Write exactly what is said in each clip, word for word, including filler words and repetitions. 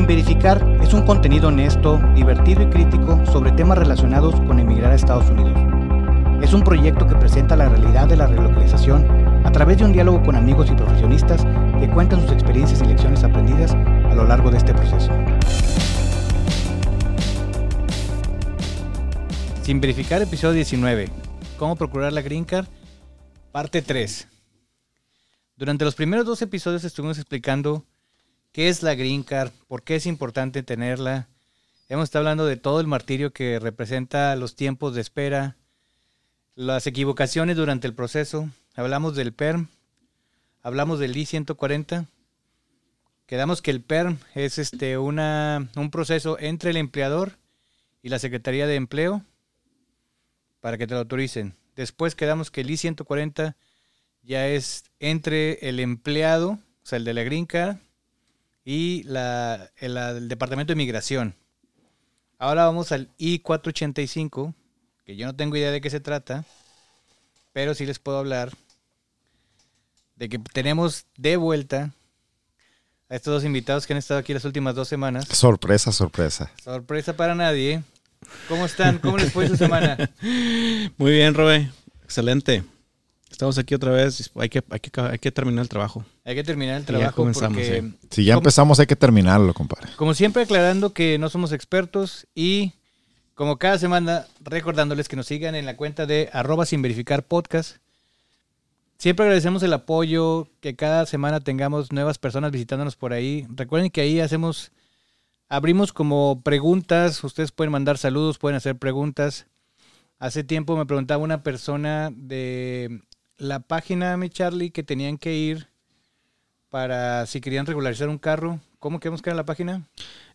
Sin Verificar es un contenido honesto, divertido y crítico sobre temas relacionados con emigrar a Estados Unidos. Es un proyecto que presenta la realidad de la relocalización a través de un diálogo con amigos y profesionistas que cuentan sus experiencias y lecciones aprendidas a lo largo de este proceso. Sin Verificar, episodio diecinueve. Cómo procurar la Green Card, parte tres. Durante los primeros dos episodios estuvimos explicando qué es la Green Card, por qué es importante tenerla. Hemos estado hablando de todo el martirio que representa los tiempos de espera, las equivocaciones durante el proceso. Hablamos del PERM, hablamos del I ciento cuarenta. Quedamos que el PERM es este una, un proceso entre el empleador y la Secretaría de Empleo para que te lo autoricen. Después quedamos que el I ciento cuarenta ya es entre el empleado, o sea, el de la Green Card, y la, el, el Departamento de Migración. Ahora vamos al I cuatrocientos ochenta y cinco, que yo no tengo idea de qué se trata, pero sí les puedo hablar de que tenemos de vuelta a estos dos invitados que han estado aquí las últimas dos semanas. Sorpresa, sorpresa. Sorpresa para nadie. ¿Cómo están? ¿Cómo les fue su semana? Muy bien, Robe. Excelente. Estamos aquí otra vez. Hay que, hay que, hay que terminar el trabajo. Hay que terminar el trabajo. Ya comenzamos, porque sí. Si ya empezamos, hay que terminarlo, compadre. Como siempre, aclarando que no somos expertos y, como cada semana, recordándoles que nos sigan en la cuenta de arroba SinVerificarPodcast. Siempre agradecemos el apoyo, que cada semana tengamos nuevas personas visitándonos por ahí. Recuerden que ahí hacemos... Abrimos como preguntas, ustedes pueden mandar saludos, pueden hacer preguntas. Hace tiempo me preguntaba una persona de la página, mi Charlie, que tenían que ir para si querían regularizar un carro. ¿Cómo queremos que era la página?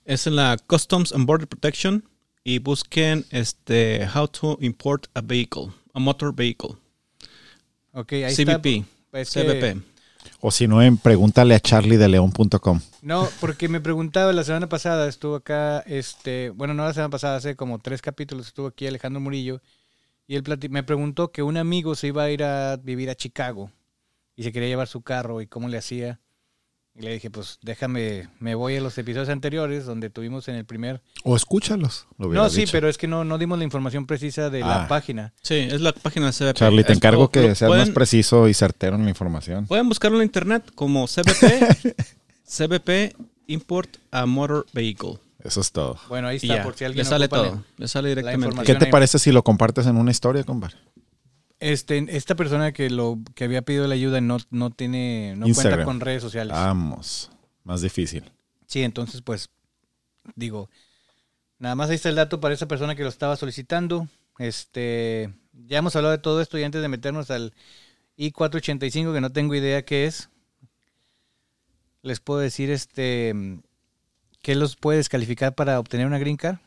Es en la Customs and Border Protection y busquen este How to Import a Vehicle, a Motor Vehicle. Ok, ahí C B P, está. Pues C B P. Que... O si no, pregúntale a charlie de león punto com. No, porque me preguntaba la semana pasada, estuvo acá, este, bueno, no la semana pasada, hace como tres capítulos estuvo aquí Alejandro Murillo, y él plati- me preguntó que un amigo se iba a ir a vivir a Chicago, y se quería llevar su carro, y cómo le hacía. Y le dije, pues déjame, me voy a los episodios anteriores, donde tuvimos en el primer... O escúchalos. Lo no, sí, dicho. Pero es que no, no dimos la información precisa de ah. la página. Sí, es la página de C B P. Charlie, te es encargo lo, que lo seas pueden, más preciso y certero en la información. Pueden buscarlo en internet como C B P, C B P Import a Motor Vehicle. Eso es todo. Bueno, ahí está, ya, por si alguien... Le sale todo, le sale directamente. ¿Qué te parece si lo compartes en una historia, compadre? Este, esta persona que lo que había pedido la ayuda no, no tiene, no Instagram. Cuenta con redes sociales. Vamos, más difícil. Sí, entonces pues digo, nada más ahí está el dato para esa persona que lo estaba solicitando. Este, ya hemos hablado de todo esto y antes de meternos al I cuatrocientos ochenta y cinco, que no tengo idea qué es, les puedo decir este qué los puede descalificar para obtener una Green Card.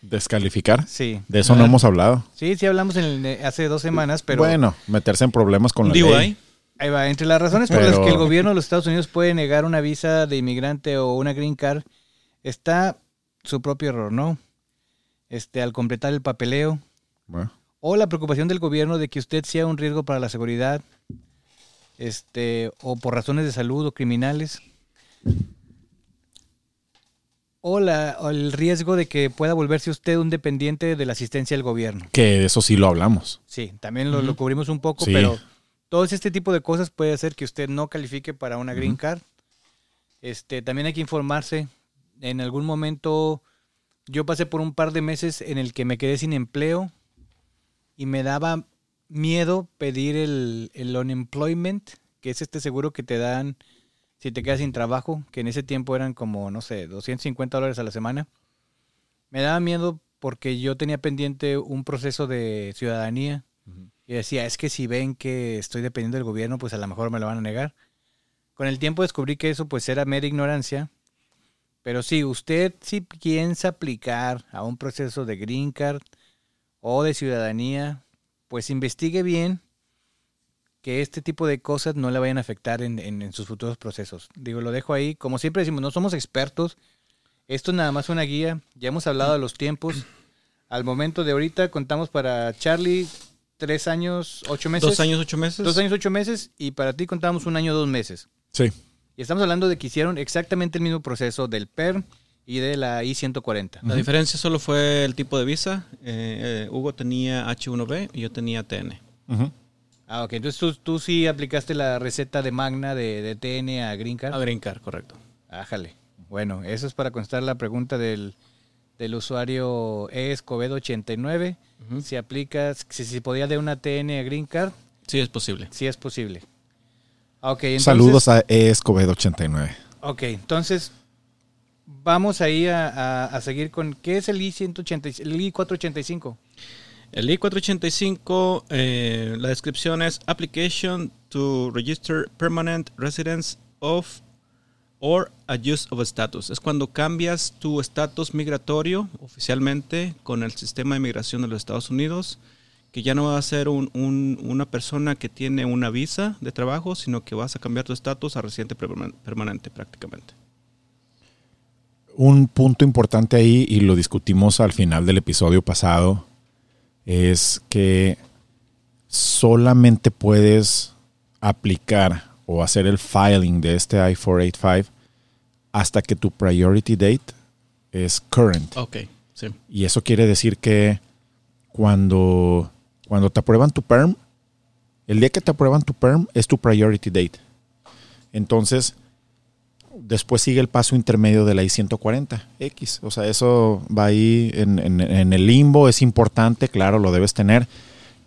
¿Descalificar? Sí. De eso no hemos hablado. Sí, sí hablamos en el, hace dos semanas, pero... Bueno, meterse en problemas con la D U I. Ley. Ahí va. Entre las razones por pero... las que el gobierno de los Estados Unidos puede negar una visa de inmigrante o una Green Card está su propio error, ¿no? Este, al completar el papeleo. Bueno. O la preocupación del gobierno de que usted sea un riesgo para la seguridad, este, o por razones de salud o criminales. O, la, o el riesgo de que pueda volverse usted un dependiente de la asistencia del gobierno. Que eso sí lo hablamos. Sí, también lo, uh-huh. lo cubrimos un poco, sí. Pero todo este tipo de cosas puede hacer que usted no califique para una Green uh-huh. Card. Este, también hay que informarse. En algún momento yo pasé por un par de meses en el que me quedé sin empleo y me daba miedo pedir el, el unemployment, que es este seguro que te dan... Si te quedas sin trabajo, que en ese tiempo eran como, no sé, doscientos cincuenta dólares a la semana. Me daba miedo porque yo tenía pendiente un proceso de ciudadanía. Uh-huh. Y decía, es que si ven que estoy dependiendo del gobierno, pues a lo mejor me lo van a negar. Con el tiempo descubrí que eso pues era mera ignorancia. Pero sí, usted si piensa aplicar a un proceso de Green Card o de ciudadanía, pues investigue bien. Que este tipo de cosas no le vayan a afectar en, en, en sus futuros procesos. Digo, lo dejo ahí. Como siempre decimos, no somos expertos. Esto es nada más una guía. Ya hemos hablado de los tiempos. Al momento de ahorita contamos para Charlie tres años, ocho meses. Dos años, ocho meses. Dos años, ocho meses. Y para ti contamos un año, dos meses. Sí. Y estamos hablando de que hicieron exactamente el mismo proceso del PERM y de la I ciento cuarenta. La uh-huh. diferencia solo fue el tipo de visa. Eh, eh, Hugo tenía H uno B y yo tenía T N. Uh-huh. Ah, ok. Entonces tú, tú sí aplicaste la receta de Magna de, de T N a Green Card. A Green Card, correcto. Ájale. Bueno, eso es para contestar la pregunta del, del usuario Escovedo ochenta y nueve. Uh-huh. Si aplicas, si, si podía de una T N a Green Card. Sí es posible. Sí es posible. Okay, entonces, saludos a Escovedo ochenta y nueve. Ok, entonces vamos ahí a, a, a seguir con, ¿qué es el I ciento ochenta y cinco, el I cuatrocientos ochenta y cinco? El I cuatrocientos ochenta y cinco, eh, la descripción es Application to Register Permanent Residence of or Adjust of Status. Es cuando cambias tu estatus migratorio oficialmente con el sistema de migración de los Estados Unidos, que ya no va a ser un, un, una persona que tiene una visa de trabajo, sino que vas a cambiar tu estatus a residente permanente prácticamente. Un punto importante ahí, y lo discutimos al final del episodio pasado, es que solamente puedes aplicar o hacer el filing de este I cuatrocientos ochenta y cinco hasta que tu priority date es current. Okay, sí. Y eso quiere decir que cuando... Cuando te aprueban tu PERM, el día que te aprueban tu PERM es tu priority date. Entonces, después sigue el paso intermedio de la I ciento cuarenta X. O sea, eso va ahí en, en, en el limbo. Es importante, claro, lo debes tener.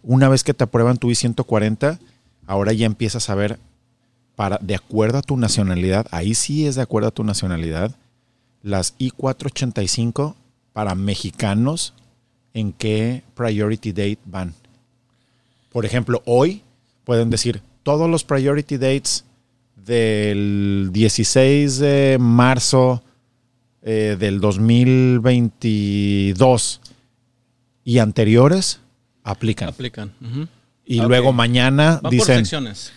Una vez que te aprueban tu I ciento cuarenta, ahora ya empiezas a ver, para, de acuerdo a tu nacionalidad, ahí sí es de acuerdo a tu nacionalidad, las I cuatrocientos ochenta y cinco para mexicanos, en qué priority date van. Por ejemplo, hoy pueden decir todos los priority dates del dieciséis de marzo eh, del dos mil veintidós y anteriores aplican. Aplican. Uh-huh. Y, okay. luego mañana dicen,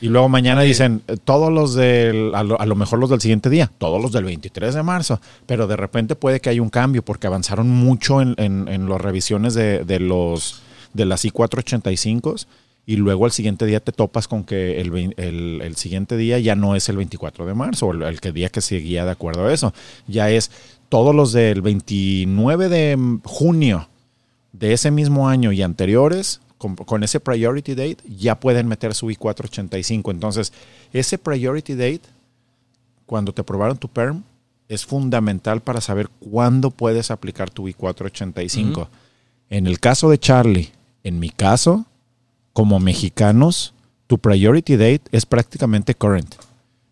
y luego mañana okay. dicen todos los del, a lo, a lo mejor los del siguiente día, todos los del veintitrés de marzo, pero de repente puede que haya un cambio porque avanzaron mucho en, en, en las revisiones de, de, los, de las I cuatrocientos ochenta y cinco y luego al siguiente día te topas con que el, el, el siguiente día ya no es el veinticuatro de marzo, el, el día que seguía de acuerdo a eso, ya es todos los del veintinueve de junio de ese mismo año y anteriores. Con, con ese priority date ya pueden meter su I cuatrocientos ochenta y cinco. Entonces, ese priority date, cuando te aprobaron tu PERM, es fundamental para saber cuándo puedes aplicar tu I cuatrocientos ochenta y cinco. Uh-huh. En el caso de Charlie, en mi caso, como mexicanos, tu priority date es prácticamente current. O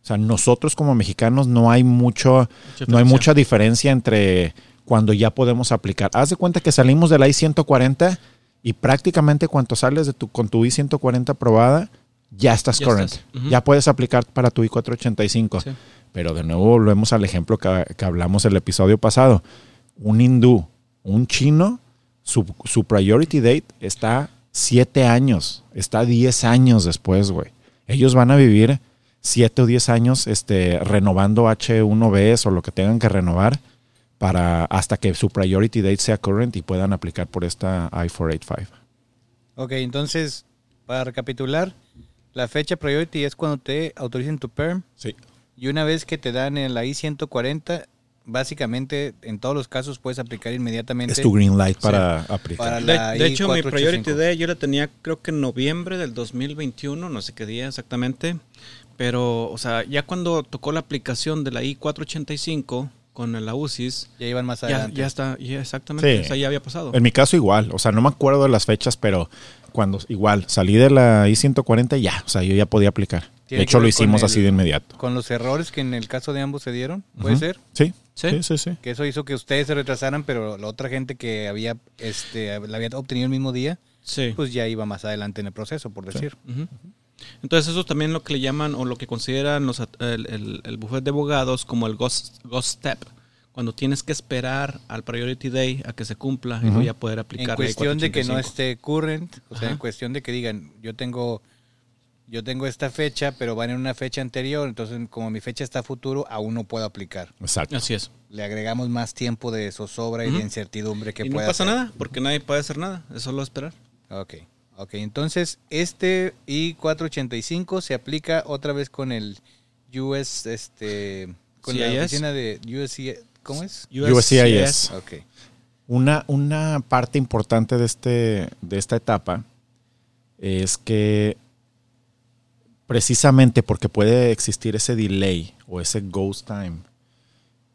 sea, nosotros como mexicanos no hay mucho, no hay mucha diferencia entre cuando ya podemos aplicar. Haz de cuenta que salimos de la I ciento cuarenta y prácticamente cuando sales de tu, con tu I ciento cuarenta aprobada, ya estás ya current. Estás. Uh-huh. Ya puedes aplicar para tu I cuatrocientos ochenta y cinco. Sí. Pero de nuevo volvemos al ejemplo que, que hablamos el episodio pasado. Un hindú, un chino, su, su priority date está siete años, está diez años después, güey. Ellos van a vivir siete o diez años este, renovando H uno Bs o lo que tengan que renovar, para hasta que su priority date sea current y puedan aplicar por esta I cuatrocientos ochenta y cinco. Ok, entonces, para recapitular, la fecha priority es cuando te autoricen tu PERM. Sí. Y una vez que te dan en la I ciento cuarenta, básicamente en todos los casos puedes aplicar inmediatamente. Es tu green light para, o sea, aplicar. Para la de, de hecho, mi priority date yo la tenía creo que en noviembre del dos mil veintiuno, no sé qué día exactamente, pero o sea, ya cuando tocó la aplicación de la I cuatrocientos ochenta y cinco... con la U C I S. Ya iban más adelante. Ya, ya está, ya exactamente. Sí. O sea, ya había pasado. En mi caso igual. O sea, no me acuerdo de las fechas, pero cuando igual salí de la I ciento cuarenta ya. O sea, yo ya podía aplicar. De hecho, lo hicimos el, así de inmediato. Con los errores que en el caso de ambos se dieron, ¿puede uh-huh. ser? Sí. Sí. sí, sí, sí. Que eso hizo que ustedes se retrasaran, pero la otra gente que había, este, la había obtenido el mismo día, sí. pues ya iba más adelante en el proceso, por decir. Sí. Uh-huh. Entonces eso también lo que le llaman o lo que consideran los, el, el, el bufete de abogados como el ghost, ghost step, cuando tienes que esperar al priority day a que se cumpla uh-huh. y voy a poder aplicar. En cuestión de que no esté current, o sea, uh-huh. en cuestión de que digan yo tengo yo tengo esta fecha, pero van en una fecha anterior, entonces como mi fecha está futuro, aún no puedo aplicar. Exacto. Así es. Le agregamos más tiempo de zozobra uh-huh. y de incertidumbre que pueda. Y no pueda pasa hacer. Nada, porque nadie puede hacer nada, es solo esperar. Okay. Ok, entonces este I cuatrocientos ochenta y cinco se aplica otra vez con el U S, este, con C I S. La oficina de U S C I S, ¿Cómo es? U S C I S. Okay. Una, una parte importante de, este, de esta etapa es que precisamente porque puede existir ese delay o ese ghost time,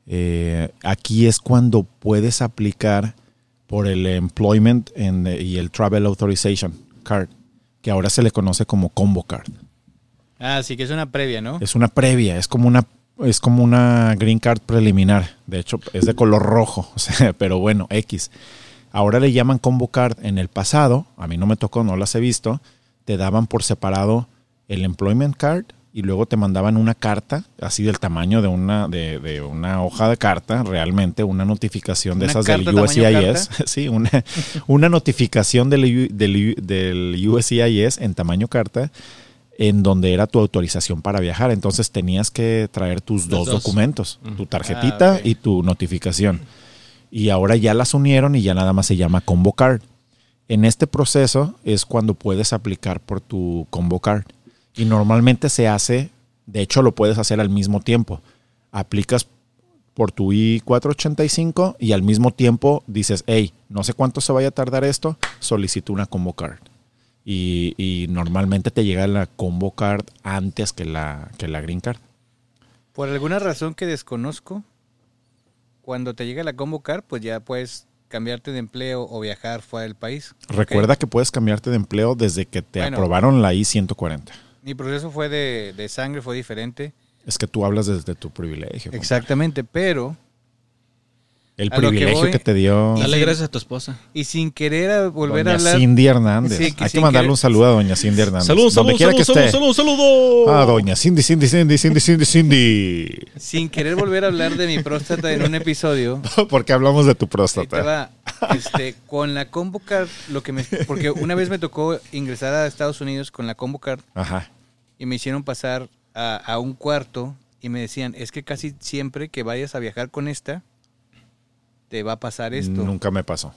eh, aquí es cuando puedes aplicar por el Employment and, y el Travel Authorization Card, que ahora se le conoce como Combo Card. Ah, sí, que es una previa, ¿no? Es una previa, es como una, es como una Green Card preliminar. De hecho, es de color rojo, o sea, pero bueno, X. Ahora le llaman Combo Card. En el pasado, a mí no me tocó, no las he visto, te daban por separado el Employment Card y luego te mandaban una carta, así del tamaño de una, de, de una hoja de carta, realmente una notificación de ¿Una esas carta, del U S C I S. Sí, una, una notificación del, del, del U S C I S en tamaño carta, en donde era tu autorización para viajar. Entonces tenías que traer tus dos, dos documentos, uh-huh. tu tarjetita ah, okay. y tu notificación. Y ahora ya las unieron y ya nada más se llama Combo Card. En este proceso es cuando puedes aplicar por tu Combo Card. Y normalmente se hace, de hecho lo puedes hacer al mismo tiempo. Aplicas por tu I cuatrocientos ochenta y cinco y al mismo tiempo dices, hey, no sé cuánto se vaya a tardar esto, solicito una Combo Card. Y, y normalmente te llega la Combo Card antes que la, que la Green Card. Por alguna razón que desconozco, cuando te llega la Combo Card, pues ya puedes cambiarte de empleo o viajar fuera del país. Recuerda okay. que puedes cambiarte de empleo desde que te bueno, aprobaron la I ciento cuarenta. Mi proceso fue de, de sangre, fue diferente. Es que tú hablas desde tu privilegio. Exactamente, compadre. Pero... El privilegio que, voy, que te dio... Dale gracias a tu esposa. Y sin querer a volver doña a hablar... Doña Cindy Hernández. Sí, que Hay que mandarle querer. un saludo a doña Cindy Hernández. Saludos, saludos, saludos, saludos, saludos, saludos. Ah, doña Cindy, Cindy, Cindy, Cindy, Cindy, Cindy. Sin querer volver a hablar de mi próstata en un episodio. ¿Por qué hablamos de tu próstata? Este, con la Combo Card, lo que me... Porque una vez me tocó ingresar a Estados Unidos con la Combo Card. Ajá. Y me hicieron pasar a, a un cuarto y me decían, es que casi siempre que vayas a viajar con esta... te va a pasar esto. Nunca me pasó.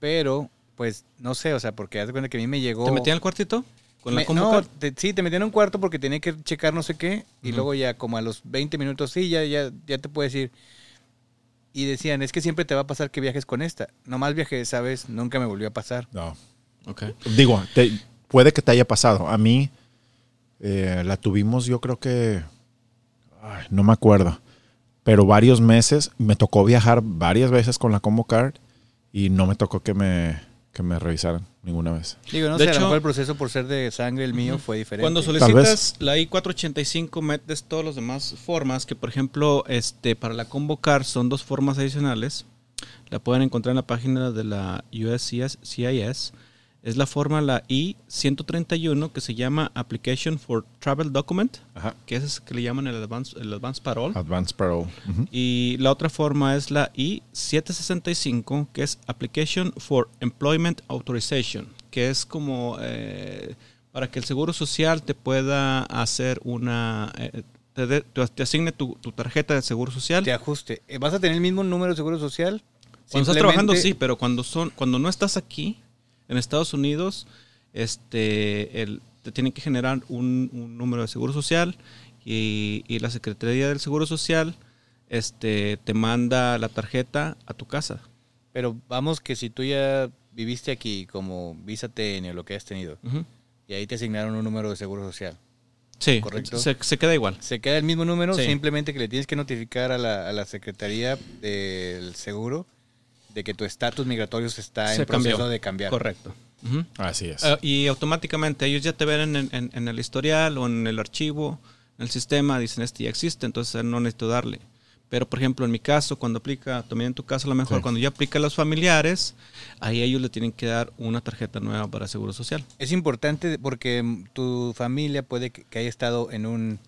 Pero, pues, no sé, o sea, porque haz de cuenta que a mí me llegó... ¿Te metían al cuartito? ¿Con me, la Combo Card? No, te, sí, te metían en un cuarto porque tenía que checar no sé qué, y uh-huh. luego ya como a los veinte minutos, sí, ya, ya, ya te puedes ir. Y decían, es que siempre te va a pasar que viajes con esta. Nomás viajé, ¿sabes? Nunca me volvió a pasar. No. Ok. Digo, te, puede que te haya pasado. A mí eh, la tuvimos, yo creo que... Ay, no me acuerdo. Pero varios meses, me tocó viajar varias veces con la Combo Card y no me tocó que me, que me revisaran ninguna vez. Digo, no sé, a lo mejor el proceso por ser de sangre, el mío, uh-huh. fue diferente. Cuando solicitas la I cuatrocientos ochenta y cinco, metes todas las demás formas, que por ejemplo, este para la Combo Card son dos formas adicionales. La pueden encontrar en la página de la U S C I S. Es la forma, la I ciento treinta y uno, que se llama Application for Travel Document, Ajá. que es que le llaman el Advance, el advance Parole. Advance Parole. Uh-huh. Y la otra forma es la I setecientos sesenta y cinco, que es Application for Employment Authorization, que es como eh, para que el Seguro Social te pueda hacer una... Eh, te, de, te asigne tu, tu tarjeta de Seguro Social. Te ajuste. ¿Vas a tener el mismo número de Seguro Social? Cuando estás trabajando, sí, pero cuando son cuando no estás aquí... En Estados Unidos, este, el, te tienen que generar un, un número de seguro social y, y la Secretaría del Seguro Social, este, te manda la tarjeta a tu casa. Pero vamos que si tú ya viviste aquí como visa T N o lo que has tenido, uh-huh. y ahí te asignaron un número de seguro social. Sí, ¿correcto? Se, se queda igual. Se queda el mismo número, sí. Simplemente que le tienes que notificar a la, a la Secretaría del Seguro de que tu estatus migratorio se está se en proceso cambió. de cambiar. Correcto. Uh-huh. Así es. Uh, y automáticamente ellos ya te ven en, en, en el historial o en el archivo, en el sistema, dicen este ya existe, entonces no necesito darle. Pero, por ejemplo, en mi caso, cuando aplica, también en tu caso a lo mejor, sí. cuando ya aplica a los familiares, ahí ellos le tienen que dar una tarjeta nueva para Seguro Social. Es importante porque tu familia puede que haya estado en un...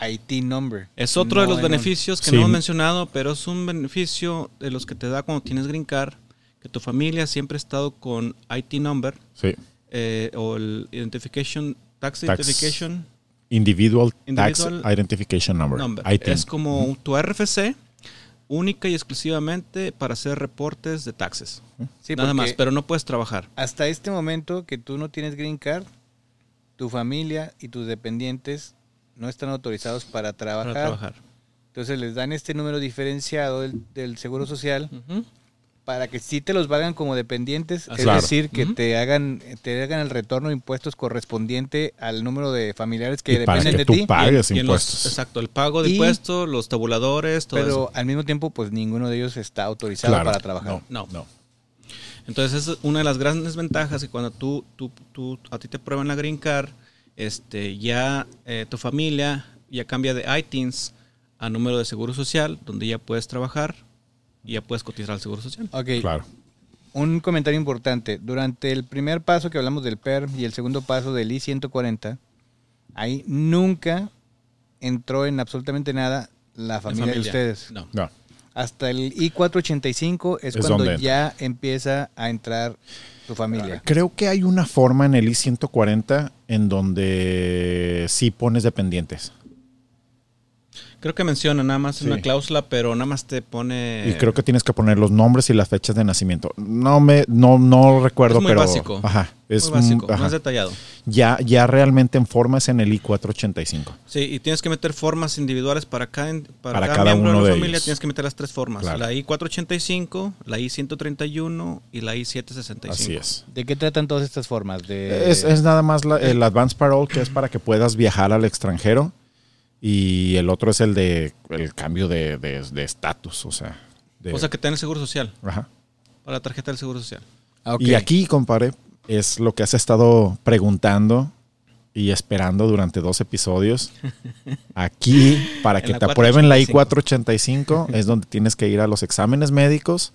I T I N number. Es otro no, de los beneficios que sí. no he mencionado, pero es un beneficio de los que te da cuando tienes Green Card, que tu familia siempre ha estado con I T I N number, sí. eh, o el Identification, Tax, Tax Identification. Individual, Individual Tax Identification Number. number. Es como tu R F C, única y exclusivamente para hacer reportes de taxes. Sí, nada más, pero no puedes trabajar. Hasta este momento que tú no tienes Green Card, tu familia y tus dependientes no están autorizados para trabajar. para trabajar. Entonces les dan este número diferenciado del, del Seguro Social, uh-huh, para que sí te los valgan como dependientes, ah, es claro, decir, que uh-huh, te hagan te hagan el retorno de impuestos correspondiente al número de familiares que y dependen para que de tú ti. Pagues y, impuestos. Y los, exacto, el pago de y, impuestos, los tabuladores, todo pero eso. Pero al mismo tiempo, pues ninguno de ellos está autorizado, claro, para trabajar. No, no, no. Entonces es una de las grandes ventajas que cuando tú, tú, tú a ti te prueban la Green Card, este, ya eh, tu familia ya cambia de I T I Ns a número de Seguro Social, donde ya puedes trabajar y ya puedes cotizar al Seguro Social. Ok, claro. Un comentario importante. Durante el primer paso que hablamos del P E R M y el segundo paso del I ciento cuarenta, ahí nunca entró en absolutamente nada la familia, la familia. de ustedes. No, no. Hasta el I cuatrocientos ochenta y cinco es, es cuando ya empieza a entrar tu familia. Creo que hay una forma en el I ciento cuarenta en donde sí pones dependientes. Creo que menciona nada más, sí, una cláusula, pero nada más te pone... Y creo que tienes que poner los nombres y las fechas de nacimiento. No me no no recuerdo, pero... Es muy pero, básico. Ajá. Es muy básico, ajá, más detallado. Ya, ya realmente en formas en el I cuatrocientos ochenta y cinco. Sí, y tienes que meter formas individuales para cada, para para cada, cada miembro uno de la familia. Ellos. Tienes que meter las tres formas. Claro. La I cuatrocientos ochenta y cinco, la I ciento treinta y uno y la I setecientos sesenta y cinco. Así es. ¿De qué tratan todas estas formas? De... Es, es nada más la, el Advance Parole, que es para que puedas viajar al extranjero. Y el otro es el de el cambio de estatus, de, de o sea. De, o sea, que tenés Seguro Social. Ajá. Para la tarjeta del Seguro Social. Ah, okay. Y aquí, compadre, es lo que has estado preguntando y esperando durante dos episodios. Aquí, para que te aprueben la I cuatrocientos ochenta y cinco, es donde tienes que ir a los exámenes médicos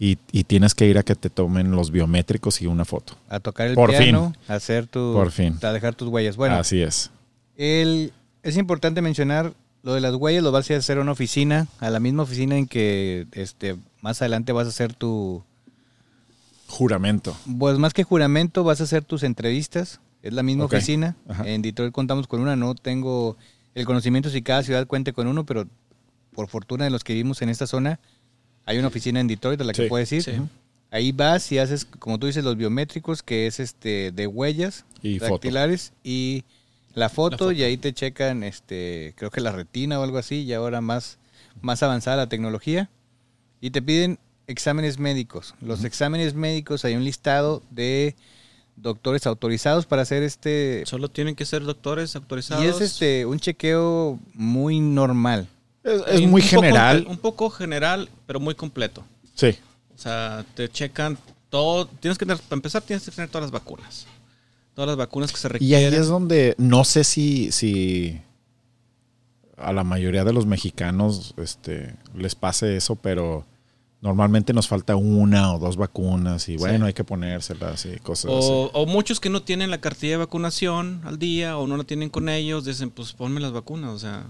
y, y tienes que ir a que te tomen los biométricos y una foto. A tocar el Por piano, fin. A hacer tu... Por fin. A dejar tus huellas. Bueno. Así es. El... Es importante mencionar lo de las huellas, lo vas a hacer a una oficina, a la misma oficina en que este más adelante vas a hacer tu... Juramento. Pues más que juramento, vas a hacer tus entrevistas, es la misma, okay, oficina. Ajá. En Detroit contamos con una, no tengo el conocimiento si cada ciudad cuente con uno, pero por fortuna de los que vivimos en esta zona, hay una oficina en Detroit a la que sí, puedes ir. Sí. Ahí vas y haces, como tú dices, los biométricos, que es este de huellas y dactilares foto. y... La foto, la foto y ahí te checan, este, creo que la retina o algo así, y ahora más, más avanzada la tecnología. Y te piden exámenes médicos. Los uh-huh. exámenes médicos, hay un listado de doctores autorizados para hacer este... Solo tienen que ser doctores autorizados. Y es este un chequeo muy normal. Es, es muy un general. Poco, un poco general, pero muy completo. Sí. O sea, te checan todo. Tienes que tener, para empezar, tienes que tener todas las vacunas. Todas las vacunas que se requieren. Y ahí es donde no sé si, si a la mayoría de los mexicanos este, les pase eso, pero normalmente nos falta una o dos vacunas y bueno, sí. hay que ponérselas y cosas o, así. O muchos que no tienen la cartilla de vacunación al día o no la tienen con ellos, dicen pues ponme las vacunas, o sea,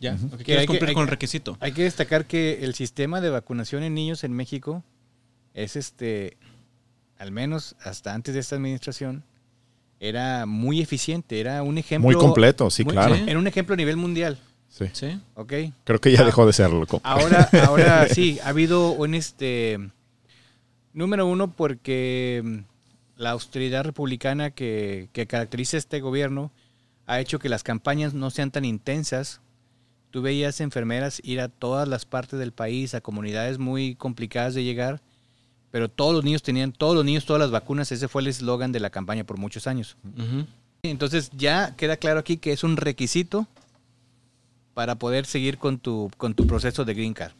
ya, uh-huh. okay, quieres cumplir que, con el requisito. Hay que destacar que el sistema de vacunación en niños en México es este... al menos hasta antes de esta administración, era muy eficiente, era un ejemplo... Muy completo, sí, muy, claro. ¿Sí? Era un ejemplo a nivel mundial. Sí. ¿Sí? Okay. Creo que ya ah, dejó de serlo. Ahora, ahora sí, ha habido un... este número uno, porque la austeridad republicana que, que caracteriza este gobierno ha hecho que las campañas no sean tan intensas. Tú veías enfermeras ir a todas las partes del país, a comunidades muy complicadas de llegar... Pero todos los niños tenían, todos los niños, todas las vacunas. Ese fue el eslogan de la campaña por muchos años. Uh-huh. Entonces ya queda claro aquí que es un requisito para poder seguir con tu con tu proceso de Green Card.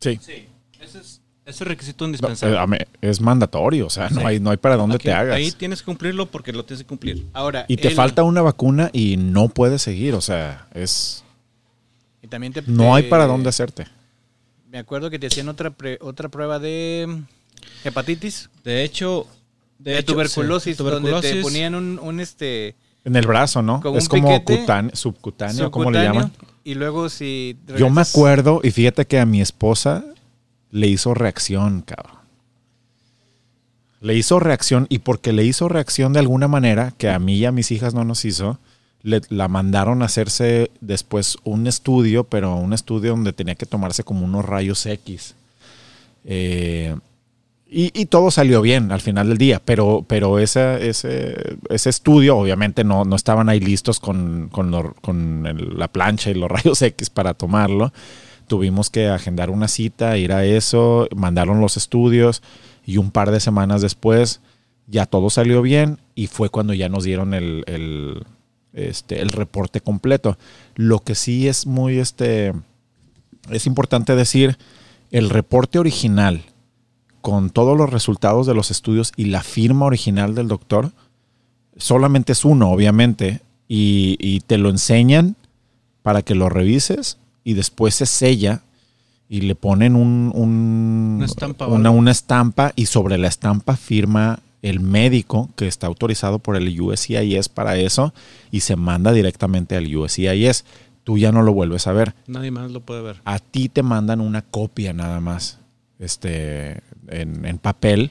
Sí. Sí, ese es, ese requisito indispensable. No, es mandatorio, o sea, no sí. hay no hay para dónde aquí, te hagas. Ahí tienes que cumplirlo porque lo tienes que cumplir. Ahora, y te el... falta una vacuna y no puedes seguir, o sea, es... Y también te, no hay para dónde hacerte. Me acuerdo que te hacían otra pre, otra prueba de... hepatitis, de hecho, de, de hecho, tuberculosis, sí, tuberculosis, donde te ponían un, un este en el brazo, ¿no? Como es como piquete, cutáneo, subcutáneo, ¿cómo le llaman? Y luego si regresas... Yo me acuerdo y fíjate que a mi esposa le hizo reacción, cabrón. Le hizo reacción y porque le hizo reacción de alguna manera que a mí y a mis hijas no nos hizo, le, la mandaron a hacerse después un estudio, pero un estudio donde tenía que tomarse como unos rayos X. Eh Y, y todo salió bien al final del día, pero, pero ese, ese, ese estudio, obviamente no, no estaban ahí listos con, con, lo, con el, la plancha y los rayos X para tomarlo. Tuvimos que agendar una cita, ir a eso, mandaron los estudios y un par de semanas después ya todo salió bien y fue cuando ya nos dieron el, el, este, el reporte completo. Lo que sí es muy este, es importante decir, el reporte original con todos los resultados de los estudios y la firma original del doctor, solamente es uno, obviamente, y, y te lo enseñan para que lo revises y después se sella y le ponen un, un, una, estampa, una, una estampa y sobre la estampa firma el médico que está autorizado por el U S C I S para eso y se manda directamente al U S C I S. Tú ya no lo vuelves a ver. Nadie más lo puede ver. A ti te mandan una copia nada más. Este, en, en papel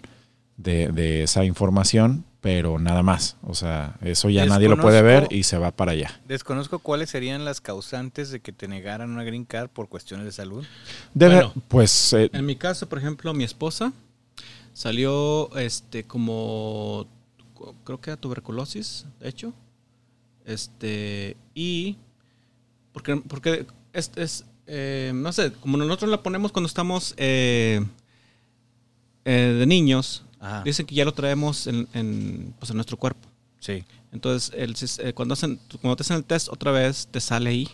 de, de esa información, pero nada más. O sea, eso ya nadie lo puede ver y se va para allá. Desconozco cuáles serían las causantes de que te negaran una Green Card por cuestiones de salud. Debe, bueno, pues, eh, en mi caso, por ejemplo, mi esposa salió este como, creo que era tuberculosis, de hecho. Este, y porque, porque es... es Eh, no sé, como nosotros la ponemos cuando estamos eh, eh, de niños, ajá, dicen que ya lo traemos en, en, pues en nuestro cuerpo. Sí. Entonces, el, eh, cuando, hacen, cuando te hacen el test, otra vez te sale ahí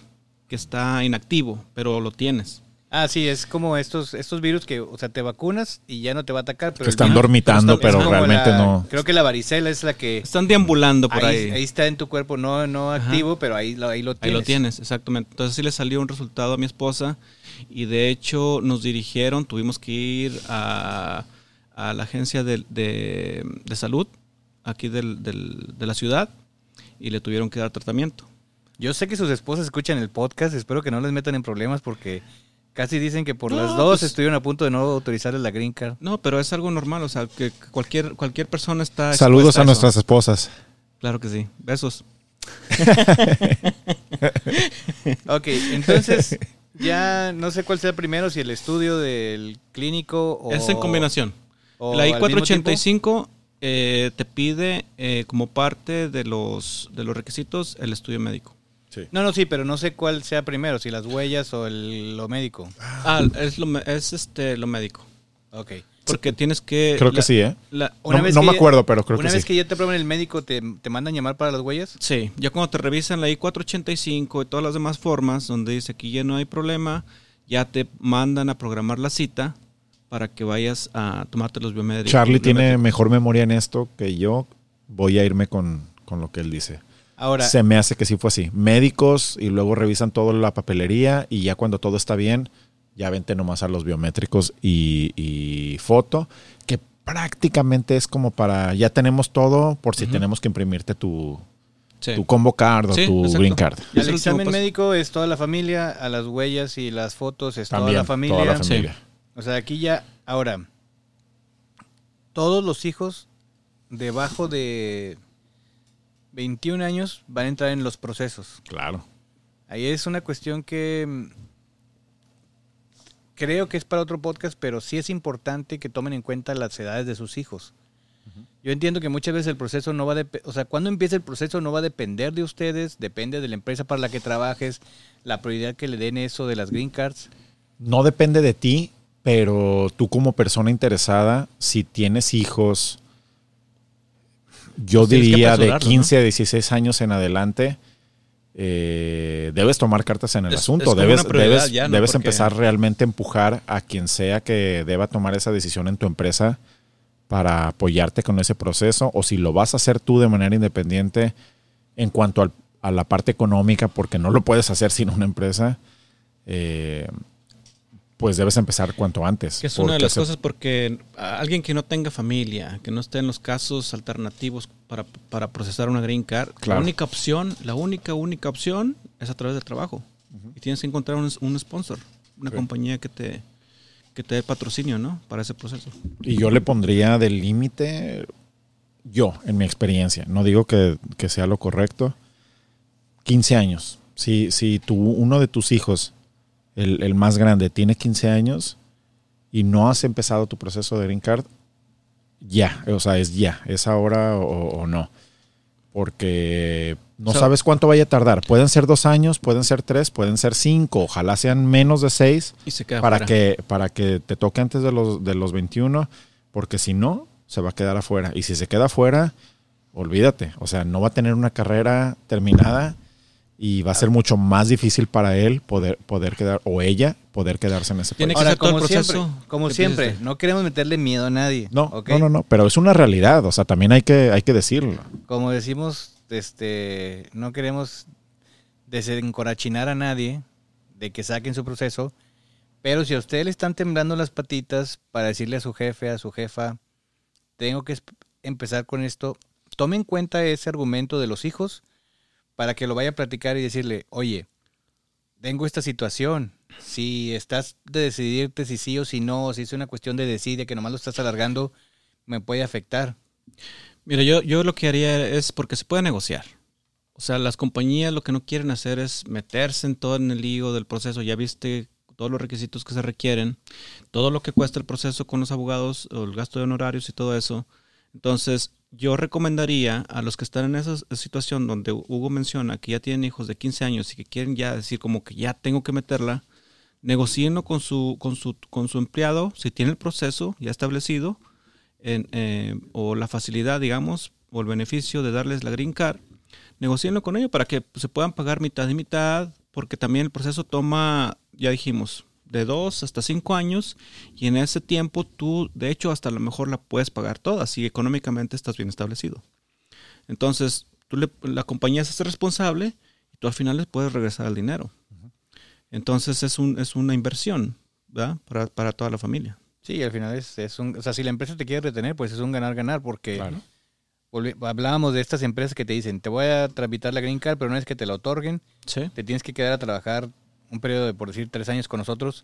que está inactivo, pero lo tienes. Ah, sí, es como estos estos virus que, o sea, te vacunas y ya no te va a atacar. Pero que están virus, dormitando, pero, está, pero realmente la, no. Creo que la varicela es la que... Están deambulando por ahí. Ahí, ahí está en tu cuerpo, no, no activo, pero ahí, ahí lo tienes. Ahí lo tienes, exactamente. Entonces sí le salió un resultado a mi esposa y de hecho nos dirigieron, tuvimos que ir a, a la agencia de, de, de salud aquí del, del, de la ciudad y le tuvieron que dar tratamiento. Yo sé que sus esposas escuchan el podcast, espero que no les metan en problemas porque... Casi dicen que por no, las dos pues, estuvieron a punto de no autorizarles la Green Card. No, pero es algo normal, o sea, que cualquier, cualquier persona está... Saludos a, a nuestras esposas. Claro que sí, besos. Ok, entonces ya no sé cuál sea primero, si el estudio del clínico o... Es en combinación. La I cuatrocientos ochenta y cinco eh, te pide eh, como parte de los, de los requisitos el estudio médico. Sí. No, no, sí, pero no sé cuál sea primero, si las huellas o el, lo médico. Ah, es lo, es este, lo médico. Ok. Porque tienes que... Creo la, que sí, ¿eh? La, no no me acuerdo, ya, pero creo que sí. Una vez que ya te prueben el médico, ¿te, te mandan llamar para las huellas? Sí, ya cuando te revisan la I cuatrocientos ochenta y cinco y todas las demás formas, donde dice que ya no hay problema, ya te mandan a programar la cita para que vayas a tomarte los biomédicos. Charlie tiene mejor memoria en esto que yo. Voy a irme con, con lo que él dice. Ahora, se me hace que sí fue así. Médicos y luego revisan toda la papelería y ya cuando todo está bien, ya vente nomás a los biométricos y, y foto, que prácticamente es como para, ya tenemos todo por si uh-huh. tenemos que imprimirte tu, sí. tu combo card o sí, tu exacto. Green Card. Y el examen médico es toda la familia, a las huellas y las fotos es también, toda la familia. Toda la familia. Sí. O sea, aquí ya, ahora, todos los hijos debajo de... veintiún años van a entrar en los procesos. Claro. Ahí es una cuestión que creo que es para otro podcast, pero sí es importante que tomen en cuenta las edades de sus hijos. Uh-huh. Yo entiendo que muchas veces el proceso no va a depender, o sea, cuando empiece el proceso no va a depender de ustedes, depende de la empresa para la que trabajes, la prioridad que le den eso de las Green Cards. No depende de ti, pero tú como persona interesada, si tienes hijos... Yo pues diría de quince a dieciséis años en adelante, eh, debes tomar cartas en el es, asunto. Es debes debes, ya, ¿no? debes Porque... empezar realmente a empujar a quien sea que deba tomar esa decisión en tu empresa para apoyarte con ese proceso. O si lo vas a hacer tú de manera independiente en cuanto al, a la parte económica, porque no lo puedes hacer sin una empresa, eh, pues debes empezar cuanto antes. Que es una de las se... cosas porque alguien que no tenga familia, que no esté en los casos alternativos para, para procesar una Green Card, claro. la única opción, la única, única opción es a través del trabajo. Uh-huh. Y tienes que encontrar un, un sponsor, una sí. compañía que te, que te dé patrocinio, ¿no? Para ese proceso. Y yo le pondría de límite, yo, en mi experiencia, no digo que, que sea lo correcto, quince años. Si, si tú, uno de tus hijos... El, el más grande tiene quince años y no has empezado tu proceso de Green Card, ya, o sea, es ya, es ahora o, o no. Porque no so, sabes cuánto vaya a tardar. Pueden ser dos años, pueden ser tres, pueden ser cinco. Ojalá sean menos de seis y se queda para, que, para que te toque antes de los, de los veintiuno. Porque si no, se va a quedar afuera. Y si se queda afuera, olvídate. O sea, no va a tener una carrera terminada y va a ser mucho más difícil para él poder, poder quedar, o ella, poder quedarse en ese país. Tiene que Ahora, ser todo como el proceso. Siempre, como siempre, piensas? No queremos meterle miedo a nadie. No, ¿okay? no, no, no, pero es una realidad, o sea, también hay que, hay que decirlo. Como decimos, este, no queremos desencorachinar a nadie de que saquen su proceso, pero si a ustedes le están temblando las patitas para decirle a su jefe, a su jefa, tengo que empezar con esto, tomen en cuenta ese argumento de los hijos, para que lo vaya a platicar y decirle, oye, tengo esta situación, si estás de decidirte si sí o si no, o si es una cuestión de decide, que nomás lo estás alargando, me puede afectar. Mira, yo, yo lo que haría es, porque se puede negociar. O sea, las compañías lo que no quieren hacer es meterse en todo en el lío del proceso. Ya viste todos los requisitos que se requieren, todo lo que cuesta el proceso con los abogados, o el gasto de honorarios y todo eso. Entonces, yo recomendaría a los que están en esa situación donde Hugo menciona que ya tienen hijos de quince años y que quieren ya decir como que ya tengo que meterla, negociando con su, con su, con su empleado, si tiene el proceso ya establecido en, eh, o la facilidad, digamos, o el beneficio de darles la Green Card, negociando con ellos para que se puedan pagar mitad y mitad, porque también el proceso toma, ya dijimos, de dos hasta cinco años, y en ese tiempo tú, de hecho, hasta a lo mejor la puedes pagar toda, si económicamente estás bien establecido. Entonces, tú le, la compañía se hace responsable y tú al final les puedes regresar el dinero. Entonces, es un es una inversión, ¿verdad? Para, para toda la familia. Sí, al final es, es un... O sea, si la empresa te quiere retener, pues es un ganar-ganar, porque claro. Hablábamos de estas empresas que te dicen, te voy a tramitar la Green Card, pero una vez que te la otorguen, sí, te tienes que quedar a trabajar un periodo de, por decir, tres años con nosotros.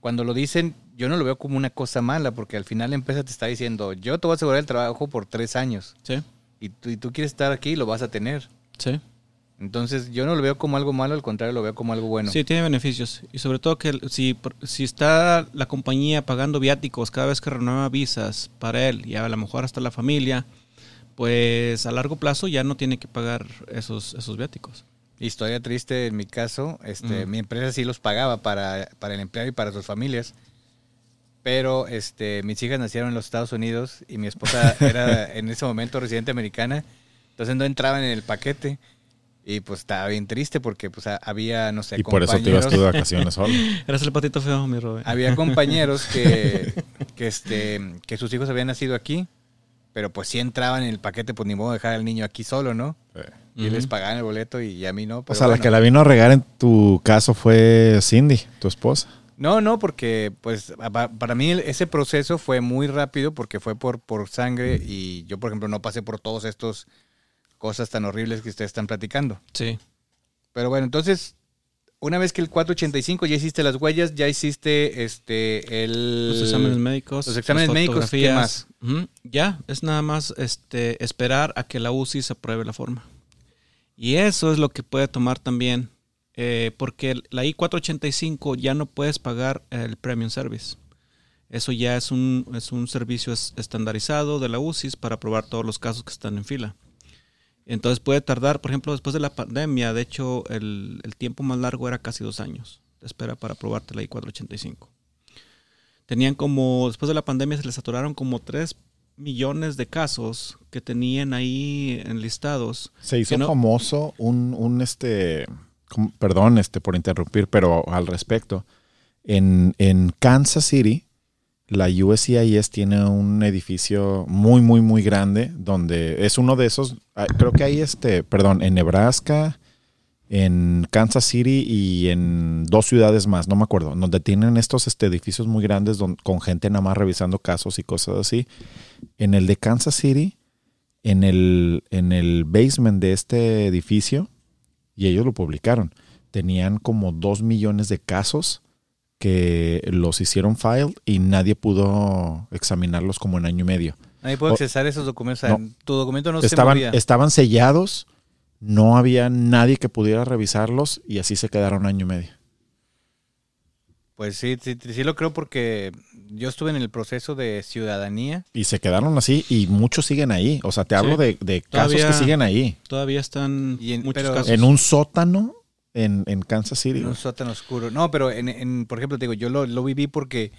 Cuando lo dicen, yo no lo veo como una cosa mala, porque al final la empresa te está diciendo, yo te voy a asegurar el trabajo por tres años. Sí. Y tú, y tú quieres estar aquí y lo vas a tener. Sí. Entonces, yo no lo veo como algo malo, al contrario, lo veo como algo bueno. Sí, tiene beneficios. Y sobre todo que si, si está la compañía pagando viáticos cada vez que renueva visas para él, y a lo mejor hasta la familia, pues a largo plazo ya no tiene que pagar esos, esos viáticos. Historia triste en mi caso, este, mm. mi empresa sí los pagaba para, para el empleado y para sus familias, pero este, mis hijas nacieron en los Estados Unidos y mi esposa era en ese momento residente americana, entonces no entraban en el paquete y pues estaba bien triste porque pues había, no sé, y compañeros. Y por eso te ibas tú de vacaciones solo. Eras el patito feo, mi Robert. Había compañeros que, que, este, que sus hijos habían nacido aquí, pero pues sí entraban en el paquete, pues ni modo de dejar al niño aquí solo, ¿no? Sí. Y uh-huh. les pagaban el boleto y, y a mí no. Pero o sea, bueno, la que la vino a regar en tu caso fue Cindy, tu esposa. No, no, porque pues para mí ese proceso fue muy rápido porque fue por, por sangre uh-huh. y yo, por ejemplo, no pasé por todas estas cosas tan horribles que ustedes están platicando. Sí. Pero bueno, entonces, una vez que el cuatrocientos ochenta y cinco ya hiciste las huellas, ya hiciste este el los exámenes médicos, los exámenes médicos, ¿qué más? Uh-huh. Ya, es nada más este esperar a que la U C I se apruebe la forma. Y eso es lo que puede tomar también, eh, porque la I cuatrocientos ochenta y cinco ya no puedes pagar el Premium Service. Eso ya es un, es un servicio es, estandarizado de la U C I S para aprobar todos los casos que están en fila. Entonces puede tardar, por ejemplo, después de la pandemia, de hecho el, el tiempo más largo era casi dos años de espera para aprobarte la I cuatrocientos ochenta y cinco. Tenían como, después de la pandemia se les saturaron como tres millones de casos que tenían ahí enlistados. Se hizo no... famoso un, un este, perdón este por interrumpir, pero al respecto, en, en Kansas City, la U S C I S tiene un edificio muy, muy, muy grande, donde es uno de esos, creo que hay este, perdón, en Nebraska, en Kansas City y en dos ciudades más, no me acuerdo, donde tienen estos este, edificios muy grandes don, con gente nada más revisando casos y cosas así. En el de Kansas City, en el, en el basement de este edificio, y ellos lo publicaron, tenían como dos millones de casos que los hicieron filed y nadie pudo examinarlos como en año y medio. Nadie pudo accesar esos documentos, o sea, no, tu documento no estaban, se movía. Estaban sellados. No había nadie que pudiera revisarlos y así se quedaron año y medio. Pues sí, sí, sí lo creo porque yo estuve en el proceso de ciudadanía. Y se quedaron así y muchos siguen ahí. O sea, te hablo sí. de, de casos todavía, que siguen ahí. Todavía están y en, muchos pero, casos. En un sótano en, en Kansas City. En un sótano oscuro. No, pero en, en por ejemplo, te digo, yo lo, lo viví porque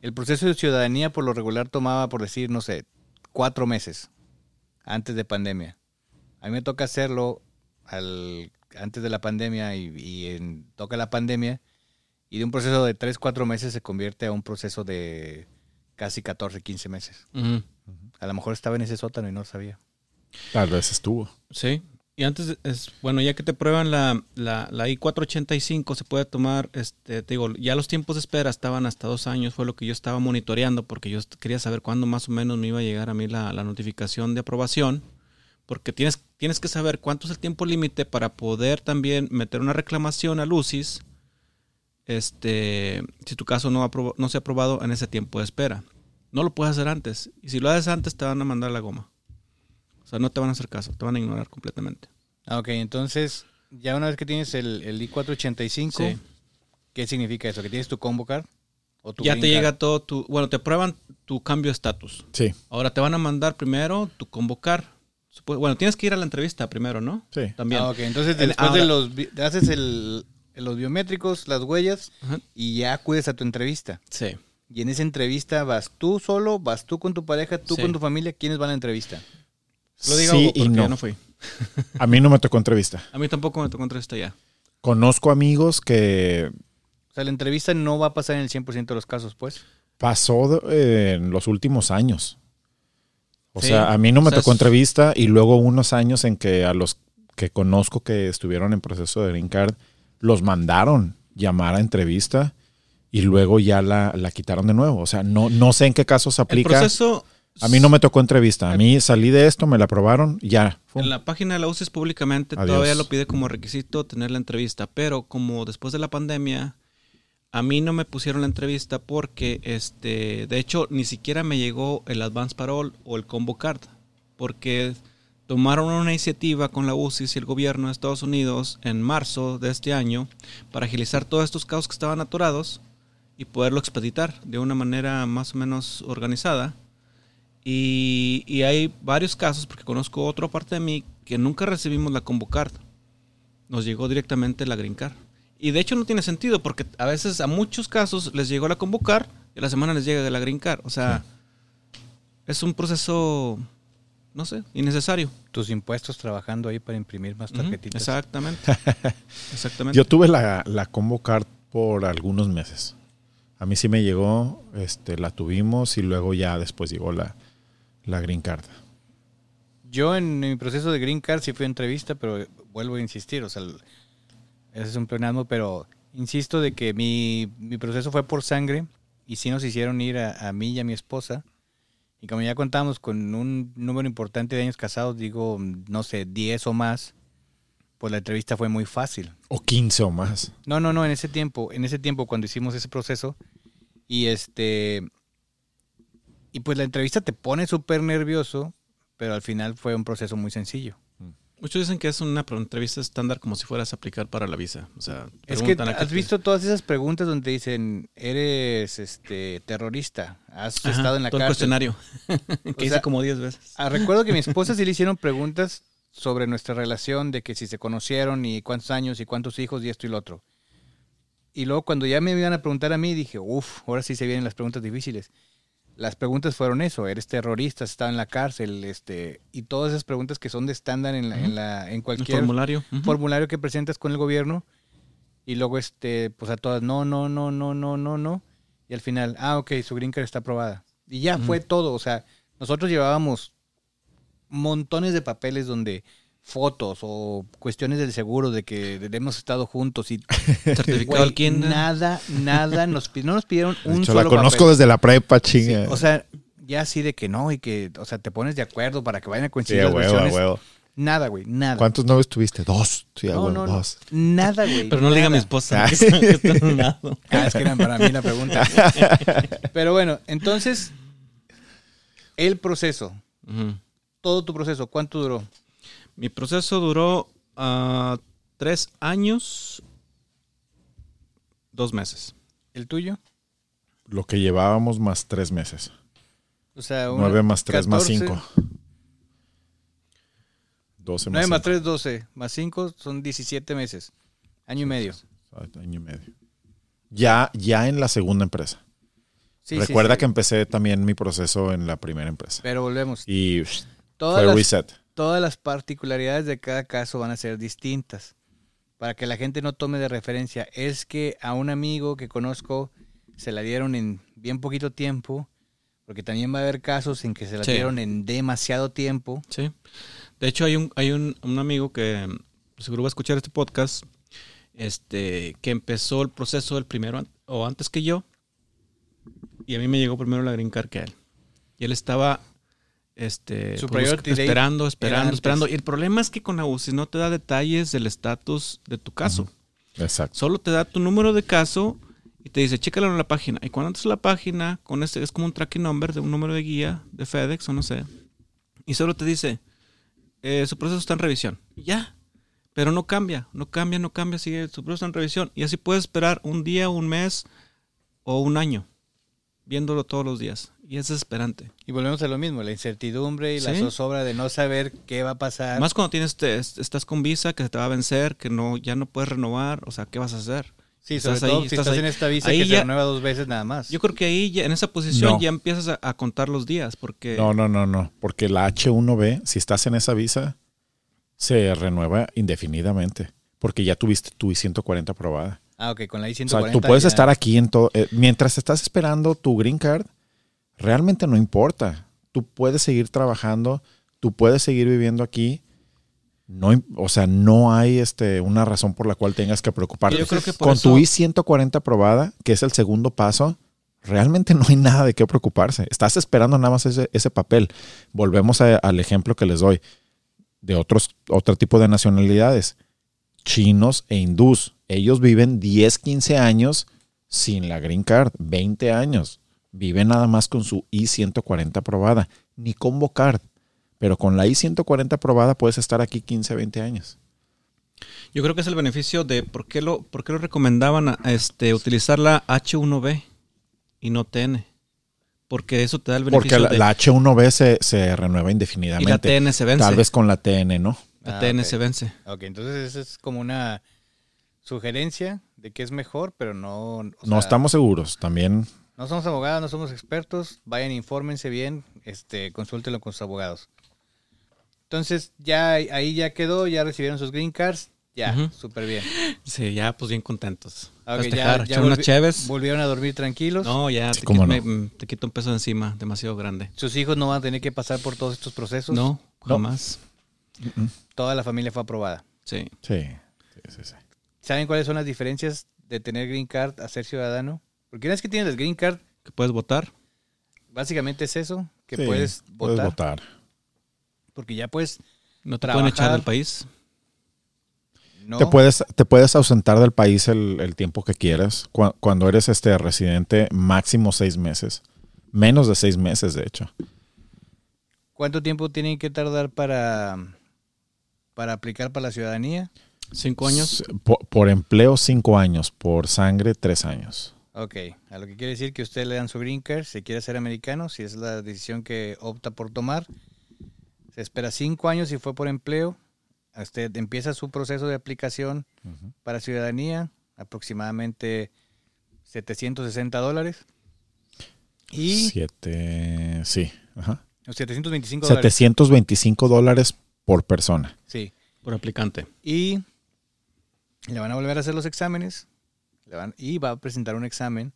el proceso de ciudadanía por lo regular tomaba, por decir, no sé, cuatro meses antes de pandemia. A mí me toca hacerlo al, antes de la pandemia y, y en, toca la pandemia. Y de un proceso de tres, cuatro meses se convierte a un proceso de casi catorce, quince meses. Uh-huh. A lo mejor estaba en ese sótano y no lo sabía. Tal vez estuvo. Sí. Y antes, es, bueno, ya que te prueban la, la, la I cuatrocientos ochenta y cinco, se puede tomar, este, te digo, ya los tiempos de espera estaban hasta dos años. Fue lo que yo estaba monitoreando porque yo quería saber cuándo más o menos me iba a llegar a mí la, la notificación de aprobación. Porque tienes, tienes que saber cuánto es el tiempo límite para poder también meter una reclamación al U C I S. Este, si tu caso no, aprobó, no se ha aprobado en ese tiempo de espera. No lo puedes hacer antes. Y si lo haces antes, te van a mandar la goma. O sea, no te van a hacer caso. Te van a ignorar completamente. Ah, ok. Entonces, ya una vez que tienes el, el I cuatrocientos ochenta y cinco, sí. ¿Qué significa eso? ¿Que tienes tu combo card? ¿O tu ya te card? Llega todo tu... Bueno, te aprueban tu cambio de estatus. Sí. Ahora te van a mandar primero tu combo card. Bueno, tienes que ir a la entrevista primero, ¿no? Sí. También. Ah, ok. Entonces, después Ahora, de los... Haces el... los biométricos, las huellas, ajá, y ya acudes a tu entrevista. Sí. Y en esa entrevista vas tú solo, vas tú con tu pareja, tú sí. con tu familia. ¿Quiénes van a la entrevista? Lo digo sí porque no. Yo no fui. A mí no me tocó entrevista. A mí tampoco me tocó entrevista ya. Conozco amigos que... O sea, la entrevista no va a pasar en el cien por ciento de los casos, pues. Pasó eh, en los últimos años. O sí. sea, a mí no me o sea, tocó es... entrevista y luego unos años en que a los que conozco que estuvieron en proceso de Green Card... Los mandaron llamar a entrevista y luego ya la, la quitaron de nuevo. O sea, no, no sé en qué casos aplica. El proceso, a mí no me tocó entrevista. A mí salí de esto, me la aprobaron, ya. Fue. En la página de la U C I S públicamente Adiós. Todavía lo pide como requisito tener la entrevista. Pero como después de la pandemia, a mí no me pusieron la entrevista porque, este, de hecho, ni siquiera me llegó el Advance Parole o el Combo Card. Porque... Tomaron una iniciativa con la U C I S y el gobierno de Estados Unidos en marzo de este año para agilizar todos estos casos que estaban atorados y poderlo expeditar de una manera más o menos organizada. Y, y hay varios casos, porque conozco otra parte de mí, que nunca recibimos la Combo Card. Nos llegó directamente la Green Card. Y de hecho no tiene sentido, porque a veces a muchos casos les llegó la Combo Card y a la semana les llega la Green Card. O sea, sí. es un proceso... No sé, innecesario. Tus impuestos trabajando ahí para imprimir más tarjetitas. Uh-huh, exactamente. exactamente. Yo tuve la, la Combo Card por algunos meses. A mí sí me llegó, este, la tuvimos y luego ya después llegó la, la Green Card. Yo en mi proceso de Green Card sí fui a entrevista, pero vuelvo a insistir. O sea, ese es un pleonasmo, pero insisto de que mi, mi proceso fue por sangre y sí nos hicieron ir a, a mí y a mi esposa. Y como ya contábamos con un número importante de años casados, digo, no sé, diez o más, pues la entrevista fue muy fácil. O quince o más. No, no, no, en ese tiempo, en ese tiempo cuando hicimos ese proceso, y este, y pues la entrevista te pone súper nervioso, pero al final fue un proceso muy sencillo. Muchos dicen que es una entrevista estándar como si fueras a aplicar para la visa. O sea, es que has que... visto todas esas preguntas donde te dicen, eres este terrorista, has Ajá, estado en la todo cárcel. Todo el cuestionario, que hice como diez veces. Ah, recuerdo que a mi esposa sí le hicieron preguntas sobre nuestra relación, de que si se conocieron y cuántos años y cuántos hijos y esto y lo otro. Y luego cuando ya me iban a preguntar a mí, dije, uff, ahora sí se vienen las preguntas difíciles. Las preguntas fueron eso, eres terrorista, has estado en la cárcel, este, y todas esas preguntas que son de estándar en la, uh-huh. en la, en cualquier el formulario. Uh-huh. formulario que presentas con el gobierno, y luego este, pues a todas, no, no, no, no, no, no, no, y al final, ah, ok, su Green Card está aprobada. Y ya uh-huh. fue todo. O sea, nosotros llevábamos montones de papeles donde fotos o cuestiones del seguro de que hemos estado juntos y certificado al quién nada nada nos no nos pidieron un de hecho, solo la conozco papel. Desde la prepa chinga sí, o sea ya así de que no y que o sea te pones de acuerdo para que vayan a coincidir sí, las huevo, huevo. Nada güey nada ¿cuántos novios tuviste? Dos sí, no, huevo, no, dos no, nada güey pero no le diga a mi esposa ah. que están, que están un lado. Ah, es que era para mí la pregunta pero bueno entonces el proceso uh-huh. todo tu proceso ¿cuánto duró? Mi proceso duró uh, tres años, dos meses. ¿El tuyo? Lo que llevábamos más tres meses. O sea, un nueve más tres catorce, más cinco. doce nueve más, más tres, doce. Más cinco son diecisiete meses. Año y medio. Año y medio. Ya, ya en la segunda empresa. Sí, Recuerda sí, sí. que empecé también mi proceso en la primera empresa. Pero volvemos. Y todas fue reset. Las, todas las particularidades de cada caso van a ser distintas. Para que la gente no tome de referencia. Es que a un amigo que conozco se la dieron en bien poquito tiempo. Porque también va a haber casos en que se la sí. dieron en demasiado tiempo. Sí. De hecho, hay un, hay un, un amigo que seguro va a escuchar este podcast. Este, que empezó el proceso el primero o antes que yo, y a mí me llegó primero la Green Card que a él. Y él estaba este, pues, esperando, esperando, esperando. Y el problema es que con la U C I S no te da detalles del estatus de tu caso. Uh-huh. Exacto. Solo te da tu número de caso y te dice, chécalo en la página. Y cuando entras a la página, con este, es como un tracking number de un número de guía de FedEx o no sé. Y solo te dice, eh, su proceso está en revisión. Y ya. Pero no cambia, no cambia, no cambia, sigue su proceso en revisión. Y así puedes esperar un día, un mes o un año, viéndolo todos los días. Y es desesperante. Y volvemos a lo mismo, la incertidumbre y ¿sí? la zozobra de no saber qué va a pasar. Más cuando tienes te, estás con visa, que se te va a vencer, que no ya no puedes renovar, o sea, ¿qué vas a hacer? Sí, sobre estás todo ahí, si estás, estás en esta visa que ya, se renueva dos veces nada más. Yo creo que ahí, ya, en esa posición, no. ya empiezas a, a contar los días. Porque No, no, no, no, porque la H uno B, si estás en esa visa... se renueva indefinidamente, porque ya tuviste tu I ciento cuarenta aprobada. Ah, ok, con la I ciento cuarenta. O sea, tú puedes ya... estar aquí en todo... Eh, mientras estás esperando tu Green Card, realmente no importa. Tú puedes seguir trabajando, tú puedes seguir viviendo aquí. No, o sea, no hay este, una razón por la cual tengas que preocuparte. Yo creo que por con eso... tu I ciento cuarenta aprobada, que es el segundo paso, realmente no hay nada de qué preocuparse. Estás esperando nada más ese, ese papel. Volvemos a, al ejemplo que les doy. De otros, otro tipo de nacionalidades, chinos e hindús. Ellos viven diez, quince años sin la Green Card, veinte años. Viven nada más con su I ciento cuarenta aprobada, ni combo card. Pero con la I ciento cuarenta aprobada puedes estar aquí quince, veinte años. Yo creo que es el beneficio de por qué lo, por qué lo recomendaban a, a este, utilizar la H uno B y no T N. Porque eso te da el beneficio. Porque la, de... la H uno B se, se renueva indefinidamente. Y la T N se vence. Tal vez con la T N, ¿no? La ah, T N okay. se vence. Ok, entonces eso es como una sugerencia de que es mejor, pero no... O no sea, estamos seguros, también. No somos abogados, no somos expertos. Vayan, infórmense bien, este, consúltenlo con sus abogados. Entonces, ya ahí ya quedó, ya recibieron sus Green Cards. Ya, uh-huh. súper bien. Sí, ya pues bien contentos. Okay, ya, ya volvi- unas volvieron a dormir tranquilos. No, ya sí, te, quito, no. Me, te quito un peso de encima, demasiado grande. ¿Sus hijos no van a tener que pasar por todos estos procesos? No, jamás. No. Toda la familia fue aprobada. Sí. Sí. Sí, sí, sí. ¿Saben cuáles son las diferencias de tener Green Card a ser ciudadano? Porque una vez que tienes el Green Card... Que puedes votar. Básicamente es eso, que sí, puedes votar. Puedes votar. Porque ya puedes No te trabajar. Pueden echar del país. No. Te puedes, te puedes ausentar del país el, el tiempo que quieras. Cu- cuando eres este residente, máximo seis meses. Menos de seis meses, de hecho. ¿Cuánto tiempo tienen que tardar para, para aplicar para la ciudadanía? ¿Cinco años? Por, por empleo, cinco años. Por sangre, tres años. Ok. A lo que quiere decir que usted le dan su Green Card, si quiere ser americano, si es la decisión que opta por tomar. Se espera cinco años si fue por empleo. Usted empieza su proceso de aplicación uh-huh. para ciudadanía, aproximadamente setecientos sesenta dólares. Y Siete, sí. Ajá. setecientos veinticinco dólares. setecientos veinticinco dólares por persona. Sí. Por aplicante. Y le van a volver a hacer los exámenes. Le van, y va a presentar un examen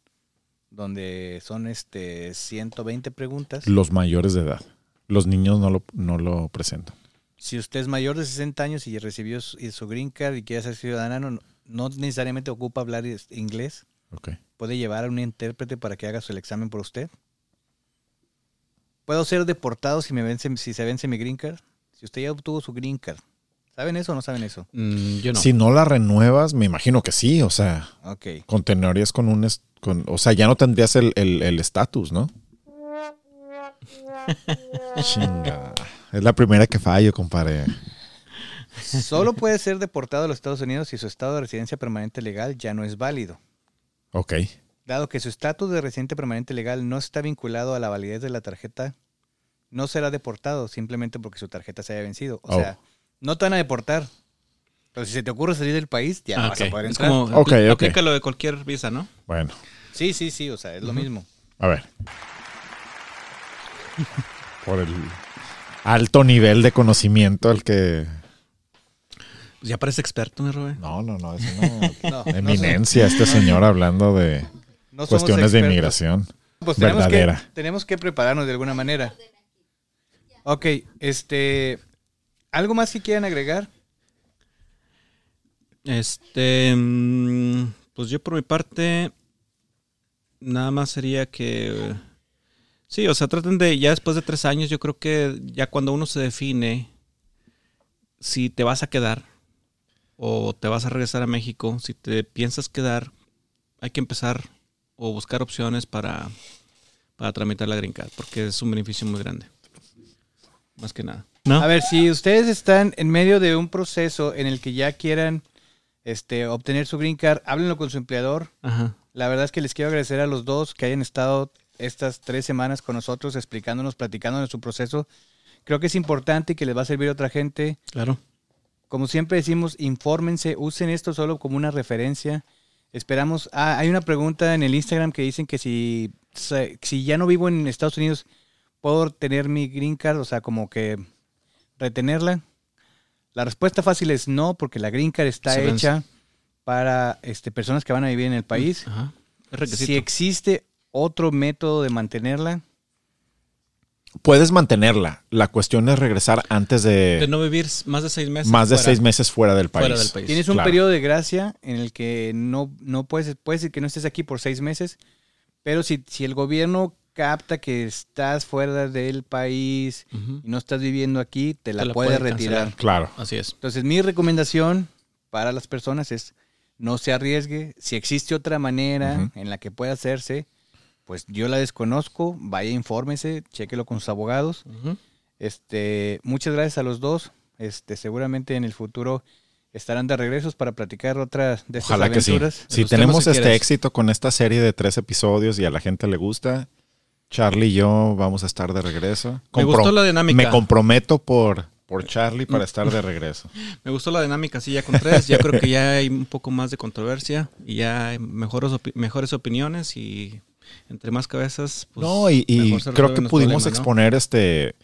donde son este ciento veinte preguntas. Los mayores de edad. Los niños no lo, no lo presentan. Si usted es mayor de sesenta años y recibió su Green Card y quiere ser ciudadano, no necesariamente ocupa hablar inglés. Okay. Puede llevar a un intérprete para que haga su examen por usted. ¿Puedo ser deportado si me vence, si se vence mi Green Card? Si usted ya obtuvo su Green Card. ¿Saben eso o no saben eso? Mm, yo no. Si no la renuevas, me imagino que sí. O sea, okay. Continuarías con un... Con, o sea, ya no tendrías el estatus, el, el ¿no? Chingada. Es la primera que fallo, compadre. Solo puede ser deportado a los Estados Unidos si su estado de residencia permanente legal ya no es válido. Ok. Dado que su estatus de residente permanente legal no está vinculado a la validez de la tarjeta, no será deportado simplemente porque su tarjeta se haya vencido. O oh. sea, no te van a deportar. Pero si se te ocurre salir del país, ya no okay. vas a poder entrar. Es como, okay, apl- okay. aplica lo de cualquier visa, ¿no? Bueno. Sí, sí, sí. O sea, es uh-huh. lo mismo. A ver. Por el alto nivel de conocimiento al que... Pues ya parece experto, ¿no, Roberto? No, no, no. Es una no, eminencia no somos, este señor hablando de no cuestiones de inmigración. Pues tenemos verdadera. Que, tenemos que prepararnos de alguna manera. Ok, este... ¿algo más que quieran agregar? Este, pues yo por mi parte, nada más sería que, sí, o sea, traten de, ya después de tres años, yo creo que ya cuando uno se define si te vas a quedar o te vas a regresar a México, si te piensas quedar, hay que empezar o buscar opciones para, para tramitar la Green Card, porque es un beneficio muy grande, más que nada. ¿No? A ver, si ustedes están en medio de un proceso en el que ya quieran Este, obtener su Green Card, háblenlo con su empleador. Ajá. La verdad es que les quiero agradecer a los dos que hayan estado estas tres semanas con nosotros explicándonos, platicándonos su proceso. Creo que es importante y que les va a servir a otra gente. Claro. Como siempre decimos, infórmense, usen esto solo como una referencia. Esperamos... Ah, hay una pregunta en el Instagram que dicen que si, si ya no vivo en Estados Unidos, ¿puedo tener mi Green Card? O sea, como que retenerla. La respuesta fácil es no, porque la Green Card está Se hecha vence. para este, personas que van a vivir en el país. Ajá. Si existe otro método de mantenerla. Puedes mantenerla. La cuestión es regresar antes de... De no vivir más de seis meses. Más de fuera, seis meses fuera del país. Fuera del país. Tienes un claro. periodo de gracia en el que no, no puedes, puedes decir que no estés aquí por seis meses, pero si, si el gobierno capta que estás fuera del país uh-huh. y no estás viviendo aquí, te la, te la puedes puede retirar. Cancelar. Claro. Así es. Entonces, mi recomendación para las personas es no se arriesgue. Si existe otra manera uh-huh. en la que pueda hacerse, pues yo la desconozco. Vaya, infórmese, chéquelo con sus abogados. Uh-huh. Este, muchas gracias a los dos. Este, seguramente en el futuro estarán de regresos para platicar otra de estas Ojalá aventuras. Que sí. Si tenemos este quieras. éxito con esta serie de tres episodios y a la gente le gusta, Charlie y yo vamos a estar de regreso. Compro- Me gustó la dinámica. Me comprometo por, por Charlie para estar de regreso. Me gustó la dinámica, sí, ya con tres. Ya creo que ya hay un poco más de controversia y ya hay mejores, opi- mejores opiniones y entre más cabezas. Pues, no, y, y creo que pudimos problemas, exponer ¿no? este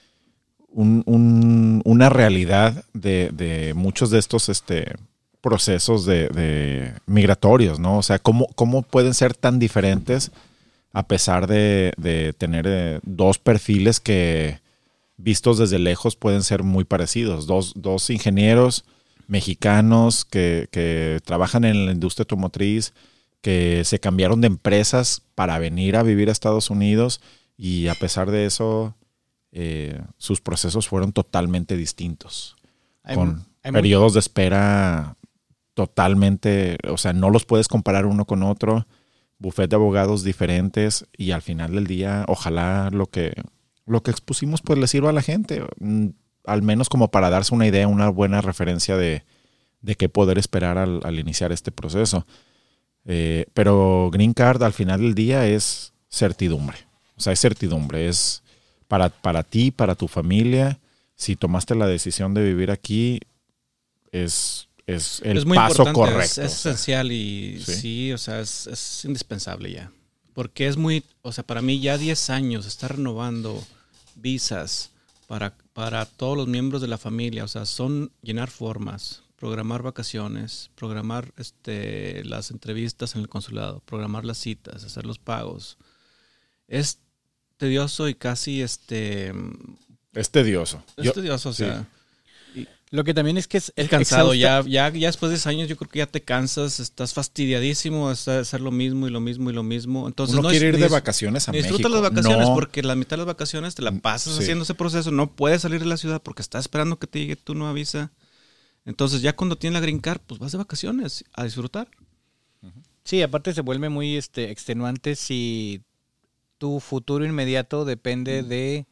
un, un, una realidad de, de muchos de estos este, procesos de, de migratorios, ¿no? O sea, cómo, cómo pueden ser tan diferentes a pesar de, de tener eh, dos perfiles que vistos desde lejos pueden ser muy parecidos. Dos, dos ingenieros mexicanos que, que trabajan en la industria automotriz, que se cambiaron de empresas para venir a vivir a Estados Unidos y a pesar de eso eh, sus procesos fueron totalmente distintos. I'm, con I'm periodos muy... de espera totalmente, o sea, no los puedes comparar uno con otro. Buffet de abogados diferentes y al final del día, ojalá lo que, lo que expusimos pues le sirva a la gente, al menos como para darse una idea, una buena referencia de, de qué poder esperar al, al iniciar este proceso. Eh, pero Green Card al final del día es certidumbre, o sea, es certidumbre, es para, para ti, para tu familia, si tomaste la decisión de vivir aquí, es... Es el es muy paso correcto. Es, es o sea, esencial y sí, sí o sea, es, es indispensable ya. Porque es muy, o sea, para mí ya diez años estar renovando visas para, para todos los miembros de la familia. O sea, son llenar formas, programar vacaciones, programar este, las entrevistas en el consulado, programar las citas, hacer los pagos. Es tedioso y casi este... Es tedioso. Es Yo, tedioso, o sea... Sí. Lo que también es que es, es cansado. Ya, ya, ya después de diez años yo creo que ya te cansas, estás fastidiadísimo de hacer lo mismo y lo mismo y lo mismo. Entonces, Uno no quiere ir de vacaciones a México. Disfruta las vacaciones no. porque la mitad de las vacaciones te la pasas sí. haciendo ese proceso. No puedes salir de la ciudad porque estás esperando que te llegue tu nueva visa. Entonces ya cuando tienes la Green Card, pues vas de vacaciones a disfrutar. Sí, aparte se vuelve muy este, extenuante si tu futuro inmediato depende mm. de...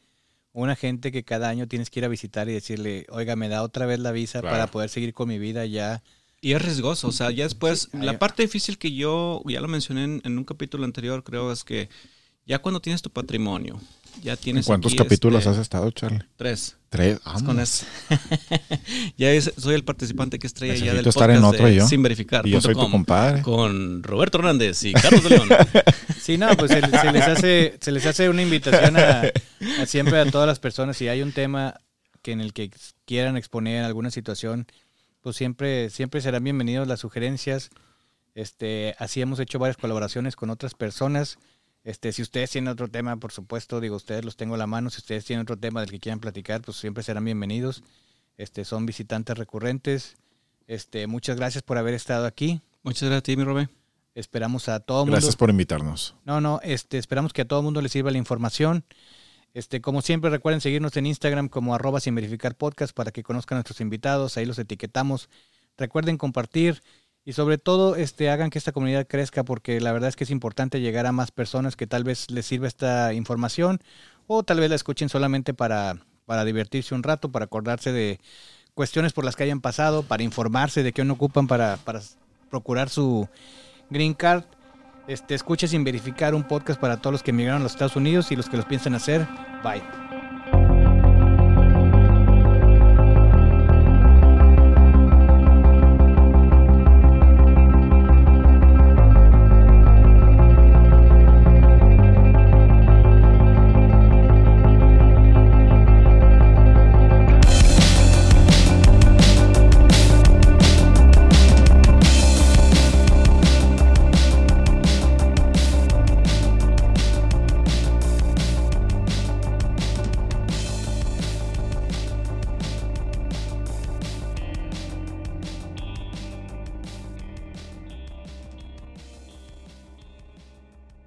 una gente que cada año tienes que ir a visitar y decirle, oiga, me da otra vez la visa claro. para poder seguir con mi vida ya Y es riesgoso, o sea, ya después, sí, la ya. parte difícil que yo, ya lo mencioné en, en un capítulo anterior, creo, es que ya cuando tienes tu patrimonio, ya tienes... ¿En cuántos aquí, capítulos este, has estado, Charlie? Tres. Tres, vamos. Con eso. Ya es, soy el participante que estrella Necesito ya del estar podcast en otro de yo. Sin Verificar. Y yo soy tu compadre. Con Roberto Hernández y Carlos León. Sí, no, pues se, se, les hace, se les hace una invitación a, a siempre a todas las personas. Si hay un tema que en el que quieran exponer alguna situación... pues siempre siempre serán bienvenidos las sugerencias. Este, así hemos hecho varias colaboraciones con otras personas. Este, si ustedes tienen otro tema, por supuesto, digo, ustedes los tengo a la mano. Si ustedes tienen otro tema del que quieran platicar, pues siempre serán bienvenidos. Este, son visitantes recurrentes. Este, muchas gracias por haber estado aquí. Muchas gracias a ti, mi Robé. Esperamos a todo mundo. Gracias por invitarnos. No, no, este, esperamos que a todo mundo les sirva la información. Este, como siempre, recuerden seguirnos en Instagram como arroba Sin Verificar Podcast para que conozcan a nuestros invitados, ahí los etiquetamos. Recuerden compartir y sobre todo este, hagan que esta comunidad crezca, porque la verdad es que es importante llegar a más personas que tal vez les sirva esta información o tal vez la escuchen solamente para, para divertirse un rato, para acordarse de cuestiones por las que hayan pasado, para informarse de qué uno ocupan para, para procurar su Green Card. Este, escucha Sin Verificar, un podcast para todos los que emigraron a los Estados Unidos y los que los piensan hacer. Bye.